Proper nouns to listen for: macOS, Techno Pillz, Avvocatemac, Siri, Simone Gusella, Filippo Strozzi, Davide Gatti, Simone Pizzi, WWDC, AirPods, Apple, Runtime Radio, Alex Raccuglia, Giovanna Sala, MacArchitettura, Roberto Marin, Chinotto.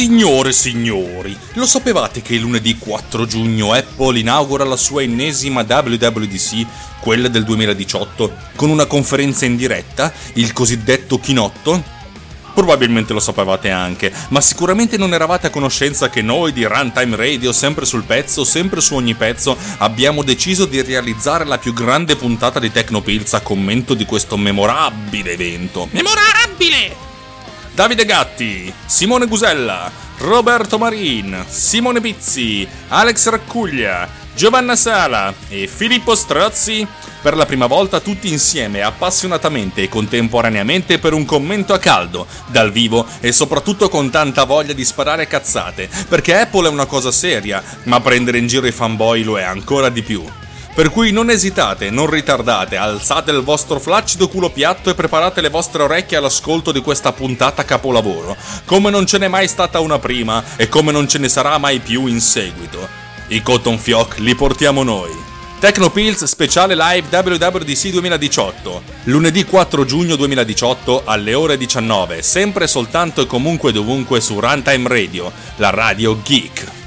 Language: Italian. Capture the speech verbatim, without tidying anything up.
Signore e signori, lo sapevate che lunedì quattro giugno Apple inaugura la sua ennesima W W D C, quella del duemiladiciotto, con una conferenza in diretta, il cosiddetto Chinotto? Probabilmente lo sapevate anche, ma sicuramente non eravate a conoscenza che noi di Runtime Radio, sempre sul pezzo, sempre su ogni pezzo, abbiamo deciso di realizzare la più grande puntata di Techno Pillz a commento di questo memorabile evento. Memorabile! Davide Gatti, Simone Gusella, Roberto Marin, Simone Pizzi, Alex Raccuglia, Giovanna Sala e Filippo Strozzi, per la prima volta tutti insieme appassionatamente e contemporaneamente per un commento a caldo, dal vivo e soprattutto con tanta voglia di sparare cazzate, perché Apple è una cosa seria, ma prendere in giro i fanboy lo è ancora di più. Per cui non esitate, non ritardate, alzate il vostro flaccido culo piatto e preparate le vostre orecchie all'ascolto di questa puntata capolavoro, come non ce n'è mai stata una prima e come non ce ne sarà mai più in seguito. I cotton fioc li portiamo noi. Techno Pillz speciale live W W D C duemiladiciotto, lunedì quattro giugno duemiladiciotto alle ore diciannove, sempre soltanto e comunque dovunque su Runtime Radio, la radio geek.